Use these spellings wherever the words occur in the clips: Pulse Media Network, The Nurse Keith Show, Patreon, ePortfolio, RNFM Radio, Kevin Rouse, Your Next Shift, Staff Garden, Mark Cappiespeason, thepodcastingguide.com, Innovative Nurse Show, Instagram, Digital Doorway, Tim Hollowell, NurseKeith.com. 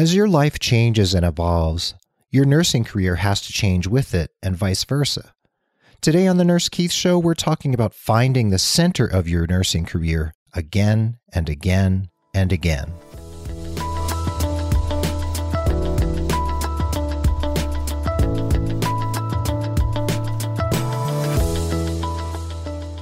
As your life changes and evolves, your nursing career has to change with it and vice versa. Today on the Nurse Keith Show, we're talking about finding the center of your nursing career again and again and again.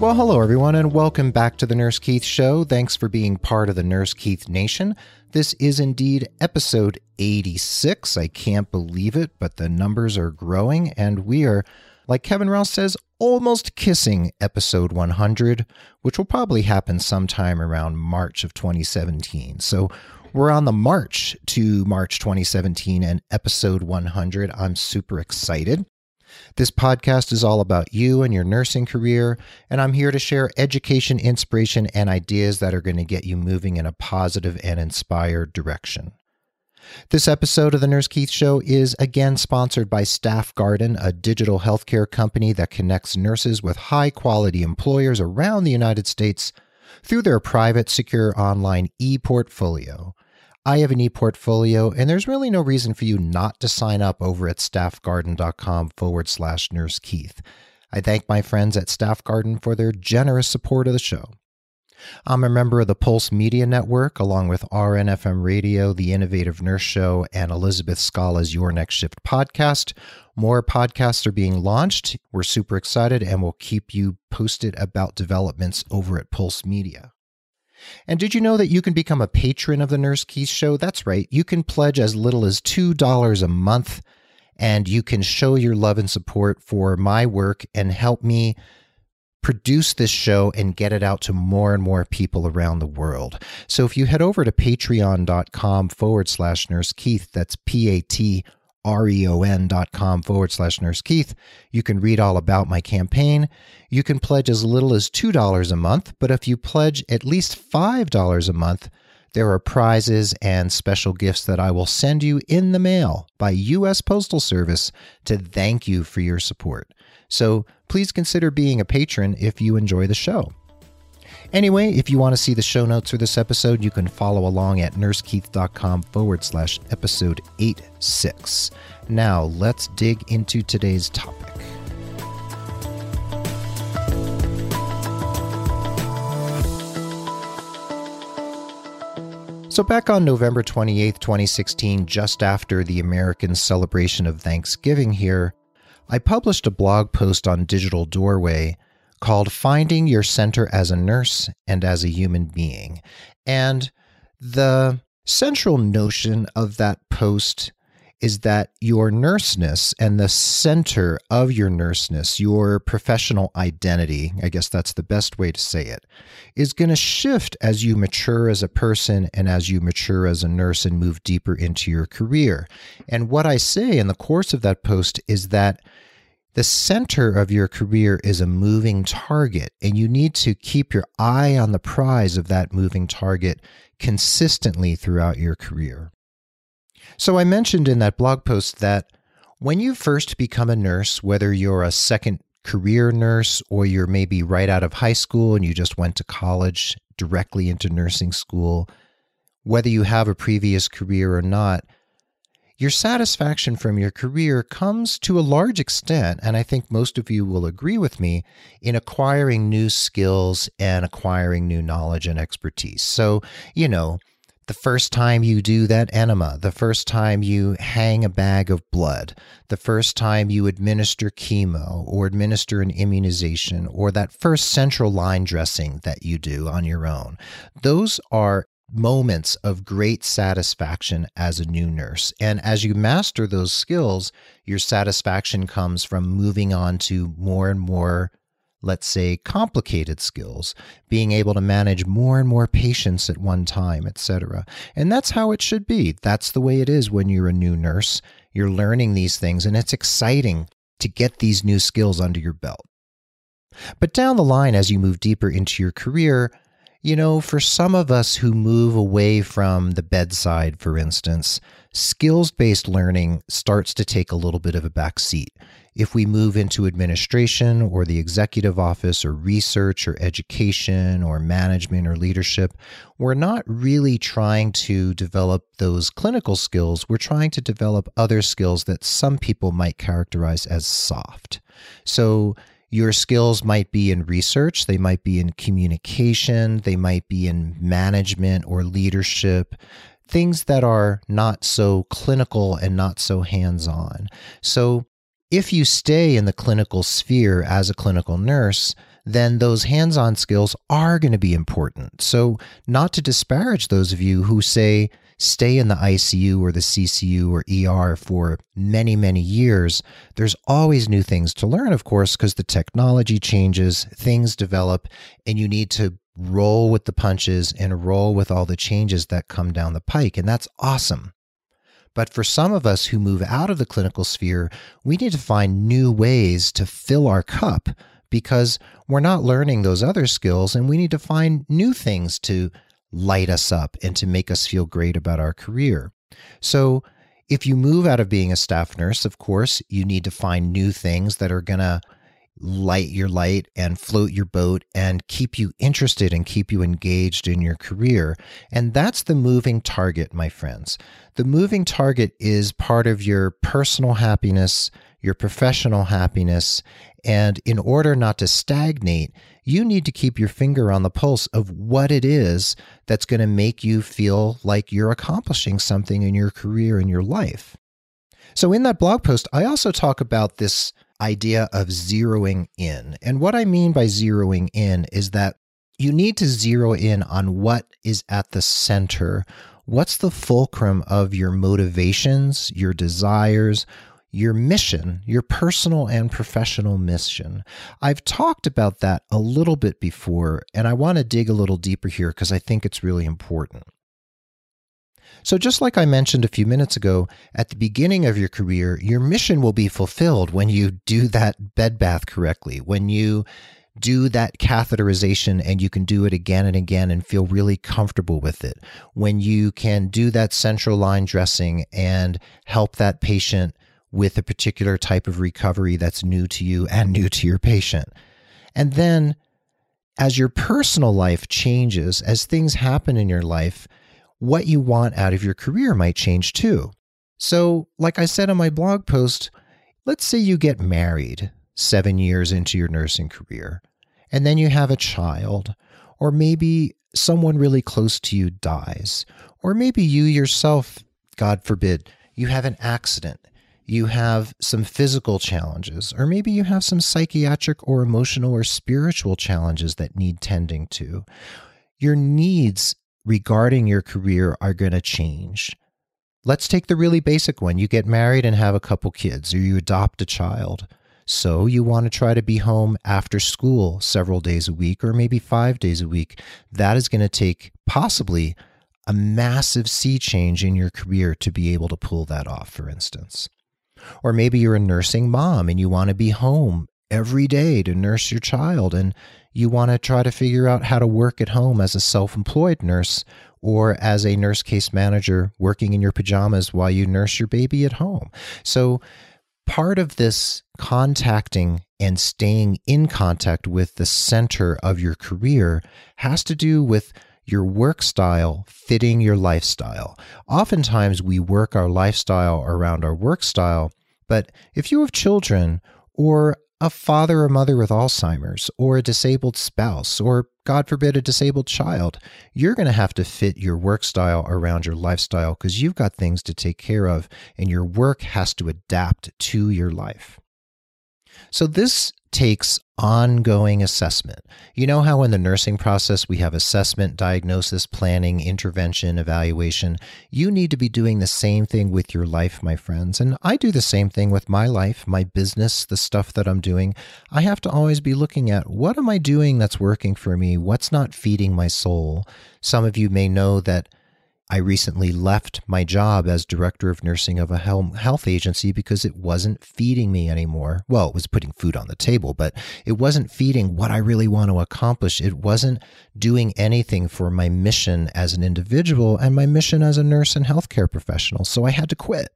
Well, hello, everyone, and welcome back to the Nurse Keith Show. Thanks for being part of the Nurse Keith Nation. This is indeed episode 86. I can't believe it, but the numbers are growing, and we are, like Kevin Rouse says, almost kissing episode 100, which will probably happen sometime around March of 2017. So we're on the march to March 2017 and episode 100. I'm super excited. This podcast is all about you and your nursing career, and I'm here to share education, inspiration, and ideas that are going to get you moving in a positive and inspired direction. This episode of the Nurse Keith Show is again sponsored by Staff Garden, a digital healthcare company that connects nurses with high-quality employers around the United States through their private, secure online e-portfolio. I have an e-portfolio, and there's really no reason for you not to sign up over at staffgarden.com/Nurse Keith. I thank my friends at Staff Garden for their generous support of the show. I'm a member of the Pulse Media Network, along with RNFM Radio, the Innovative Nurse Show, and Elizabeth Scala's Your Next Shift podcast. More podcasts are being launched. We're super excited, and we'll keep you posted about developments over at Pulse Media. And did you know that you can become a patron of the Nurse Keith Show? That's right. You can pledge as little as $2 a month, and you can show your love and support for my work and help me produce this show and get it out to more and more people around the world. So if you head over to patreon.com/Nurse Keith, that's patreon.com/Nurse Keith. You can read all about my campaign. You can pledge as little as $2 a month, but if you pledge at least $5 a month, there are prizes and special gifts that I will send you in the mail by U.S. Postal Service to thank you for your support. So please consider being a patron if you enjoy the show. Anyway, if you want to see the show notes for this episode, you can follow along at NurseKeith.com/episode 86. Now let's dig into today's topic. So back on November 28th, 2016, just after the American celebration of Thanksgiving here, I published a blog post on Digital Doorway called Finding Your Center as a Nurse and as a Human Being. And the central notion of that post is that your nurseness and the center of your nurseness, your professional identity, I guess that's the best way to say it, is going to shift as you mature as a person and as you mature as a nurse and move deeper into your career. And what I say in the course of that post is that the center of your career is a moving target, and you need to keep your eye on the prize of that moving target consistently throughout your career. So I mentioned in that blog post that when you first become a nurse, whether you're a second career nurse or you're maybe right out of high school and you just went to college directly into nursing school, whether you have a previous career or not, your satisfaction from your career comes to a large extent, and I think most of you will agree with me, in acquiring new skills and acquiring new knowledge and expertise. So, you know, the first time you do that enema, the first time you hang a bag of blood, the first time you administer chemo or administer an immunization, or that first central line dressing that you do on your own, those are moments of great satisfaction as a new nurse. And as you master those skills, your satisfaction comes from moving on to more and more, let's say, complicated skills, being able to manage more and more patients at one time, etc. And that's how it should be. That's the way it is when you're a new nurse. You're learning these things, and it's exciting to get these new skills under your belt. But down the line, as you move deeper into your career, you know, for some of us who move away from the bedside, for instance, skills-based learning starts to take a little bit of a back seat. If we move into administration or the executive office or research or education or management or leadership, we're not really trying to develop those clinical skills. We're trying to develop other skills that some people might characterize as soft. So your skills might be in research, they might be in communication, they might be in management or leadership, things that are not so clinical and not so hands-on. So if you stay in the clinical sphere as a clinical nurse, then those hands-on skills are going to be important. So not to disparage those of you who say, stay in the ICU or the CCU or ER for many, many years, there's always new things to learn, of course, because the technology changes, things develop, and you need to roll with the punches and roll with all the changes that come down the pike. And that's awesome. But for some of us who move out of the clinical sphere, we need to find new ways to fill our cup because we're not learning those other skills and we need to find new things to light us up and to make us feel great about our career. So if you move out of being a staff nurse, of course, you need to find new things that are going to light your light and float your boat and keep you interested and keep you engaged in your career. And that's the moving target, my friends. The moving target is part of your personal happiness, your professional happiness. And in order not to stagnate, you need to keep your finger on the pulse of what it is that's going to make you feel like you're accomplishing something in your career and your life. So in that blog post, I also talk about this idea of zeroing in. And what I mean by zeroing in is that you need to zero in on what is at the center. What's the fulcrum of your motivations, your desires, your mission, your personal and professional mission? I've talked about that a little bit before, and I want to dig a little deeper here because I think it's really important. So just like I mentioned a few minutes ago, at the beginning of your career, your mission will be fulfilled when you do that bed bath correctly, when you do that catheterization and you can do it again and again and feel really comfortable with it, when you can do that central line dressing and help that patient with a particular type of recovery that's new to you and new to your patient. And then as your personal life changes, as things happen in your life, what you want out of your career might change too. So like I said on my blog post, let's say you get married 7 years into your nursing career, and then you have a child, or maybe someone really close to you dies, or maybe you yourself, God forbid, you have an accident, you have some physical challenges, or maybe you have some psychiatric or emotional or spiritual challenges that need tending to. Your needs regarding your career are going to change. Let's take the really basic one. You get married and have a couple kids, or you adopt a child. So you want to try to be home after school several days a week, or maybe 5 days a week. That is going to take possibly a massive sea change in your career to be able to pull that off, for instance. Or maybe you're a nursing mom and you want to be home every day to nurse your child, and you want to try to figure out how to work at home as a self-employed nurse or as a nurse case manager working in your pajamas while you nurse your baby at home. So part of this contacting and staying in contact with the center of your career has to do with your work style fitting your lifestyle. Oftentimes we work our lifestyle around our work style, but if you have children or a father or mother with Alzheimer's or a disabled spouse or, God forbid, a disabled child, you're going to have to fit your work style around your lifestyle because you've got things to take care of and your work has to adapt to your life. So this takes ongoing assessment. You know how in the nursing process we have assessment, diagnosis, planning, intervention, evaluation. You need to be doing the same thing with your life, my friends. And I do the same thing with my life, my business, the stuff that I'm doing. I have to always be looking at what am I doing that's working for me? What's not feeding my soul? Some of you may know that I recently left my job as director of nursing of a health agency because it wasn't feeding me anymore. Well, it was putting food on the table, but it wasn't feeding what I really want to accomplish. It wasn't doing anything for my mission as an individual and my mission as a nurse and healthcare professional. So I had to quit.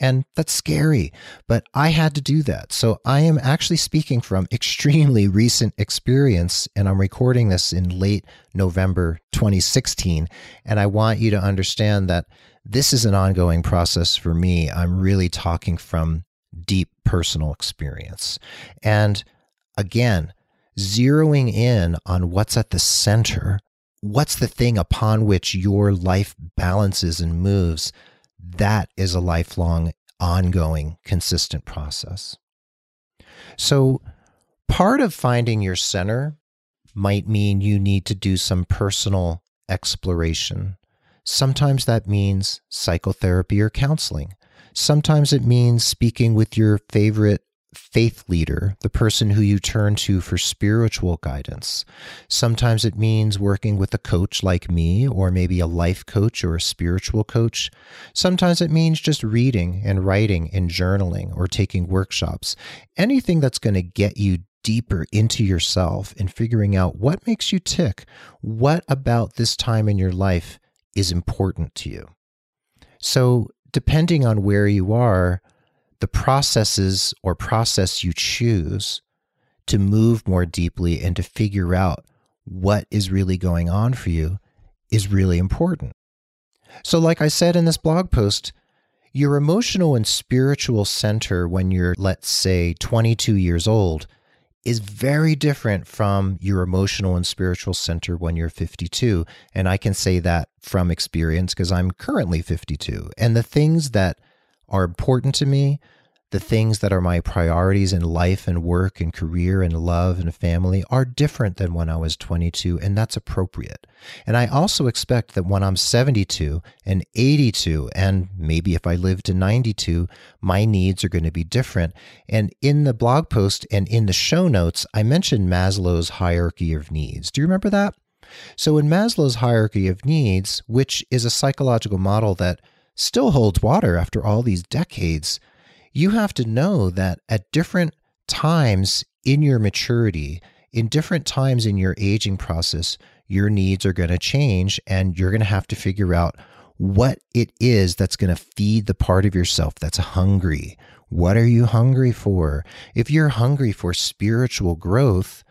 And that's scary, but I had to do that. So I am actually speaking from extremely recent experience, and I'm recording this in late November 2016. And I want you to understand that this is an ongoing process for me. I'm really talking from deep personal experience. And again, zeroing in on what's at the center, what's the thing upon which your life balances and moves, that is a lifelong, ongoing, consistent process. So part of finding your center might mean you need to do some personal exploration. Sometimes that means psychotherapy or counseling. Sometimes it means speaking with your favorite faith leader, the person who you turn to for spiritual guidance. Sometimes it means working with a coach like me, or maybe a life coach or a spiritual coach. Sometimes it means just reading and writing and journaling or taking workshops. Anything that's going to get you deeper into yourself and figuring out what makes you tick, what about this time in your life is important to you. So depending on where you are, the processes or process you choose to move more deeply and to figure out what is really going on for you is really important. So like I said in this blog post, your emotional and spiritual center when you're, let's say, 22 years old is very different from your emotional and spiritual center when you're 52. And I can say that from experience because I'm currently 52. And the things that are important to me, the things that are my priorities in life and work and career and love and family are different than when I was 22, and that's appropriate. And I also expect that when I'm 72 and 82, and maybe if I live to 92, my needs are going to be different. And in the blog post and in the show notes, I mentioned Maslow's hierarchy of needs. Do you remember that? So in Maslow's hierarchy of needs, which is a psychological model that still holds water after all these decades, you have to know that at different times in your maturity, in different times in your aging process, your needs are going to change and you're going to have to figure out what it is that's going to feed the part of yourself that's hungry. What are you hungry for? If you're hungry for spiritual growth,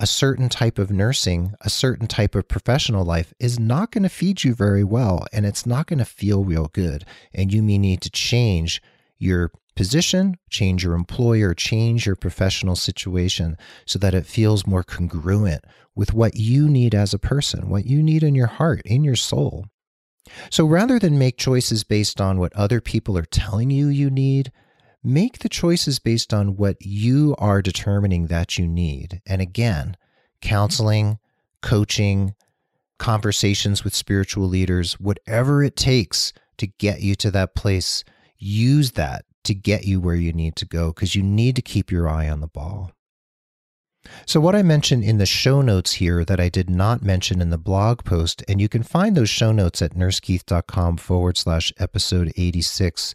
a certain type of nursing, a certain type of professional life is not going to feed you very well, and it's not going to feel real good. And you may need to change your position, change your employer, change your professional situation so that it feels more congruent with what you need as a person, what you need in your heart, in your soul. So rather than make choices based on what other people are telling you you need, make the choices based on what you are determining that you need. And again, counseling, coaching, conversations with spiritual leaders, whatever it takes to get you to that place, use that to get you where you need to go because you need to keep your eye on the ball. So what I mentioned in the show notes here that I did not mention in the blog post, and you can find those show notes at NurseKeith.com/episode 86,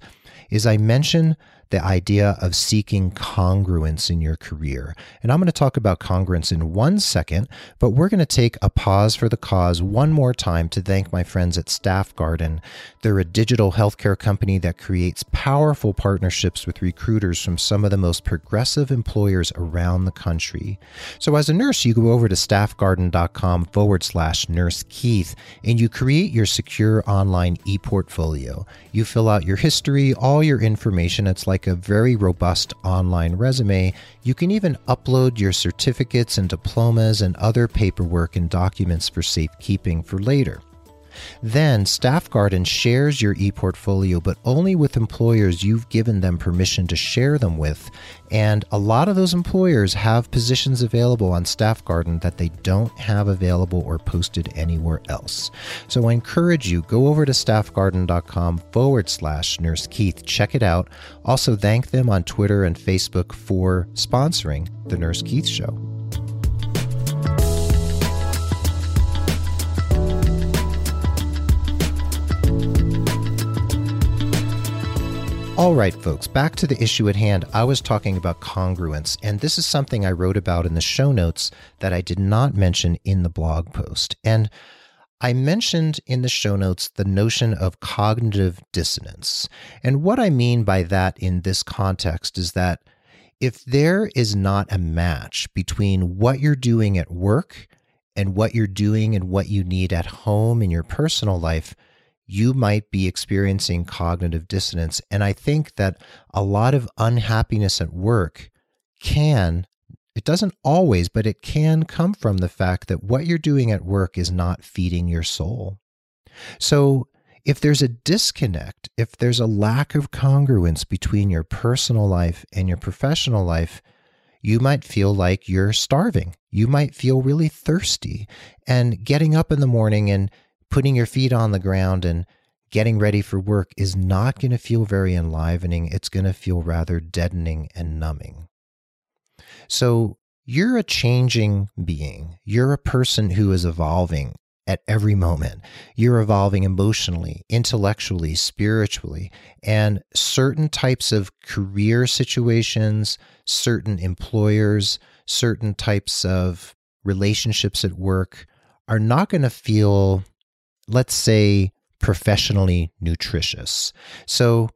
is I mention the idea of seeking congruence in your career. And I'm going to talk about congruence in 1 second, but we're going to take a pause for the cause one more time to thank my friends at Staff Garden. They're a digital healthcare company that creates powerful partnerships with recruiters from some of the most progressive employers around the country. So as a nurse, you go over to staffgarden.com/NurseKeith, and you create your secure online e-portfolio. You fill out your history, all your information. It's like a very robust online resume. You can even upload your certificates and diplomas and other paperwork and documents for safekeeping for later. Then Staff Garden shares your e-portfolio, but only with employers you've given them permission to share them with. And a lot of those employers have positions available on Staff Garden that they don't have available or posted anywhere else. So I encourage you, go over to staffgarden.com/NurseKeith. Check it out. Also thank them on Twitter and Facebook for sponsoring The Nurse Keith Show. All right, folks, back to the issue at hand. I was talking about congruence, and this is something I wrote about in the show notes that I did not mention in the blog post. And I mentioned in the show notes the notion of cognitive dissonance. And what I mean by that in this context is that if there is not a match between what you're doing at work and what you're doing and what you need at home in your personal life, you might be experiencing cognitive dissonance. And I think that a lot of unhappiness at work it doesn't always, but it can come from the fact that what you're doing at work is not feeding your soul. So if there's a disconnect, if there's a lack of congruence between your personal life and your professional life, you might feel like you're starving. You might feel really thirsty, and getting up in the morning and putting your feet on the ground and getting ready for work is not going to feel very enlivening. It's going to feel rather deadening and numbing. So you're a changing being. You're a person who is evolving at every moment. You're evolving emotionally, intellectually, spiritually, and certain types of career situations, certain employers, certain types of relationships at work are not going to feel, let's say, professionally nutritious. So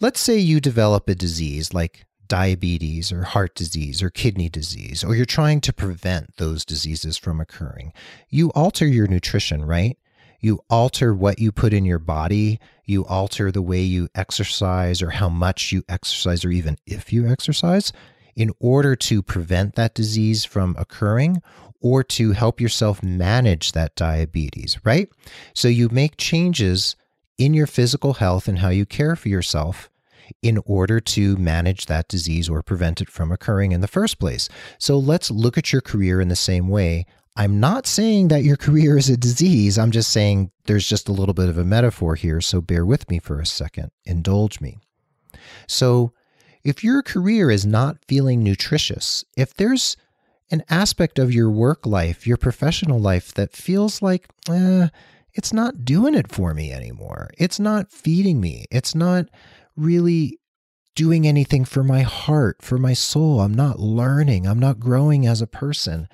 let's say you develop a disease like diabetes or heart disease or kidney disease, or you're trying to prevent those diseases from occurring. You alter your nutrition, right? You alter what you put in your body. You alter the way you exercise or how much you exercise or even if you exercise in order to prevent that disease from occurring or to help yourself manage that diabetes, right? So you make changes in your physical health and how you care for yourself in order to manage that disease or prevent it from occurring in the first place. So let's look at your career in the same way. I'm not saying that your career is a disease. I'm just saying there's just a little bit of a metaphor here. So bear with me for a second. Indulge me. So if your career is not feeling nutritious, if there's an aspect of your work life, your professional life that feels like, it's not doing it for me anymore. It's not feeding me. It's not really doing anything for my heart, for my soul. I'm not learning. I'm not growing as a person.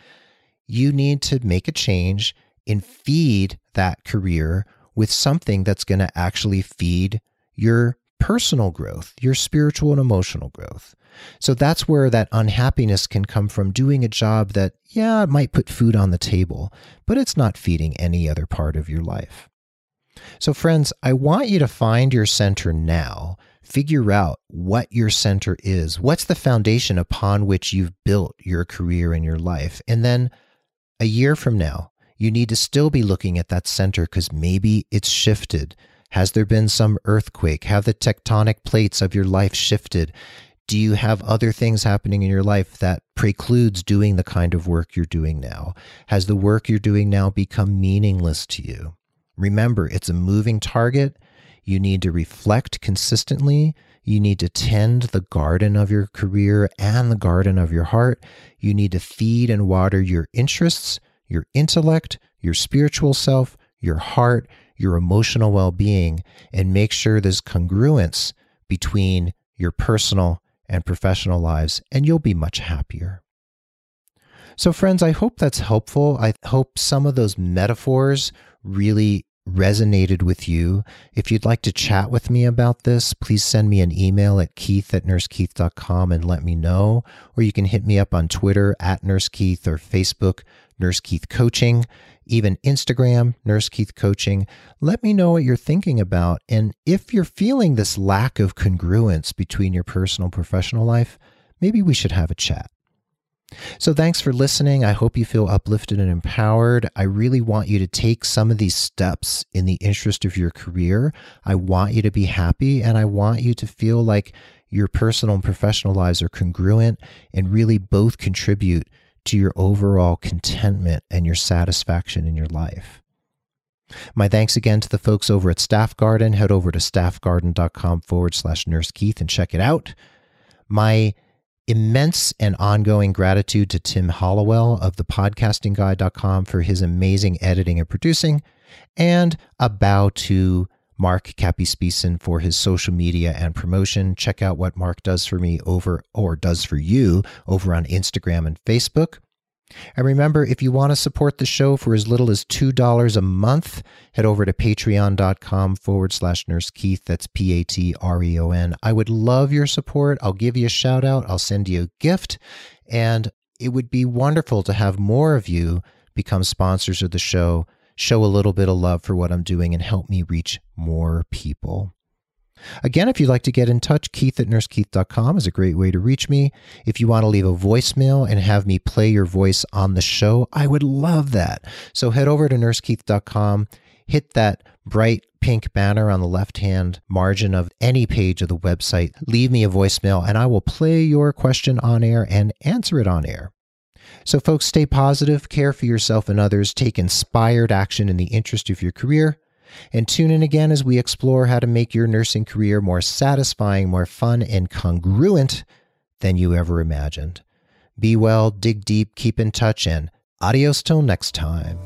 You need to make a change and feed that career with something that's going to actually feed your personal growth, your spiritual and emotional growth. So that's where that unhappiness can come from, doing a job that, it might put food on the table, but it's not feeding any other part of your life. So friends, I want you to find your center now. Figure out what your center is. What's the foundation upon which you've built your career and your life? And then a year from now, you need to still be looking at that center because maybe it's shifted. Has there been some earthquake? Have the tectonic plates of your life shifted? Do you have other things happening in your life that precludes doing the kind of work you're doing now? Has the work you're doing now become meaningless to you? Remember, it's a moving target. You need to reflect consistently. You need to tend the garden of your career and the garden of your heart. You need to feed and water your interests, your intellect, your spiritual self, your heart, your emotional well-being, and make sure there's congruence between your personal and professional lives, and you'll be much happier. So friends, I hope that's helpful. I hope some of those metaphors really resonated with you. If you'd like to chat with me about this, please send me an email at keith@nursekeith.com and let me know. Or you can hit me up on Twitter @NurseKeith or Facebook, NurseKeith Coaching, even Instagram, NurseKeith Coaching. Let me know what you're thinking about. And if you're feeling this lack of congruence between your personal and professional life, maybe we should have a chat. So thanks for listening. I hope you feel uplifted and empowered. I really want you to take some of these steps in the interest of your career. I want you to be happy, and I want you to feel like your personal and professional lives are congruent and really both contribute to your overall contentment and your satisfaction in your life. My thanks again to the folks over at Staff Garden. Head over to staffgarden.com/NurseKeith and check it out. My immense and ongoing gratitude to Tim Hollowell of thepodcastingguide.com for his amazing editing and producing, and a bow to Mark Cappiespeason for his social media and promotion. Check out what Mark does for me over, or does for you, over on Instagram and Facebook. And remember, if you want to support the show for as little as $2 a month, head over to patreon.com/NurseKeith. That's Patreon. I would love your support. I'll give you a shout out. I'll send you a gift. And it would be wonderful to have more of you become sponsors of the show, show a little bit of love for what I'm doing, and help me reach more people. Again, if you'd like to get in touch, Keith@NurseKeith.com is a great way to reach me. If you want to leave a voicemail and have me play your voice on the show, I would love that. So head over to NurseKeith.com, hit that bright pink banner on the left-hand margin of any page of the website, leave me a voicemail, and I will play your question on air and answer it on air. So folks, stay positive, care for yourself and others, take inspired action in the interest of your career, and tune in again as we explore how to make your nursing career more satisfying, more fun, and congruent than you ever imagined. Be well, dig deep, keep in touch, and adios till next time.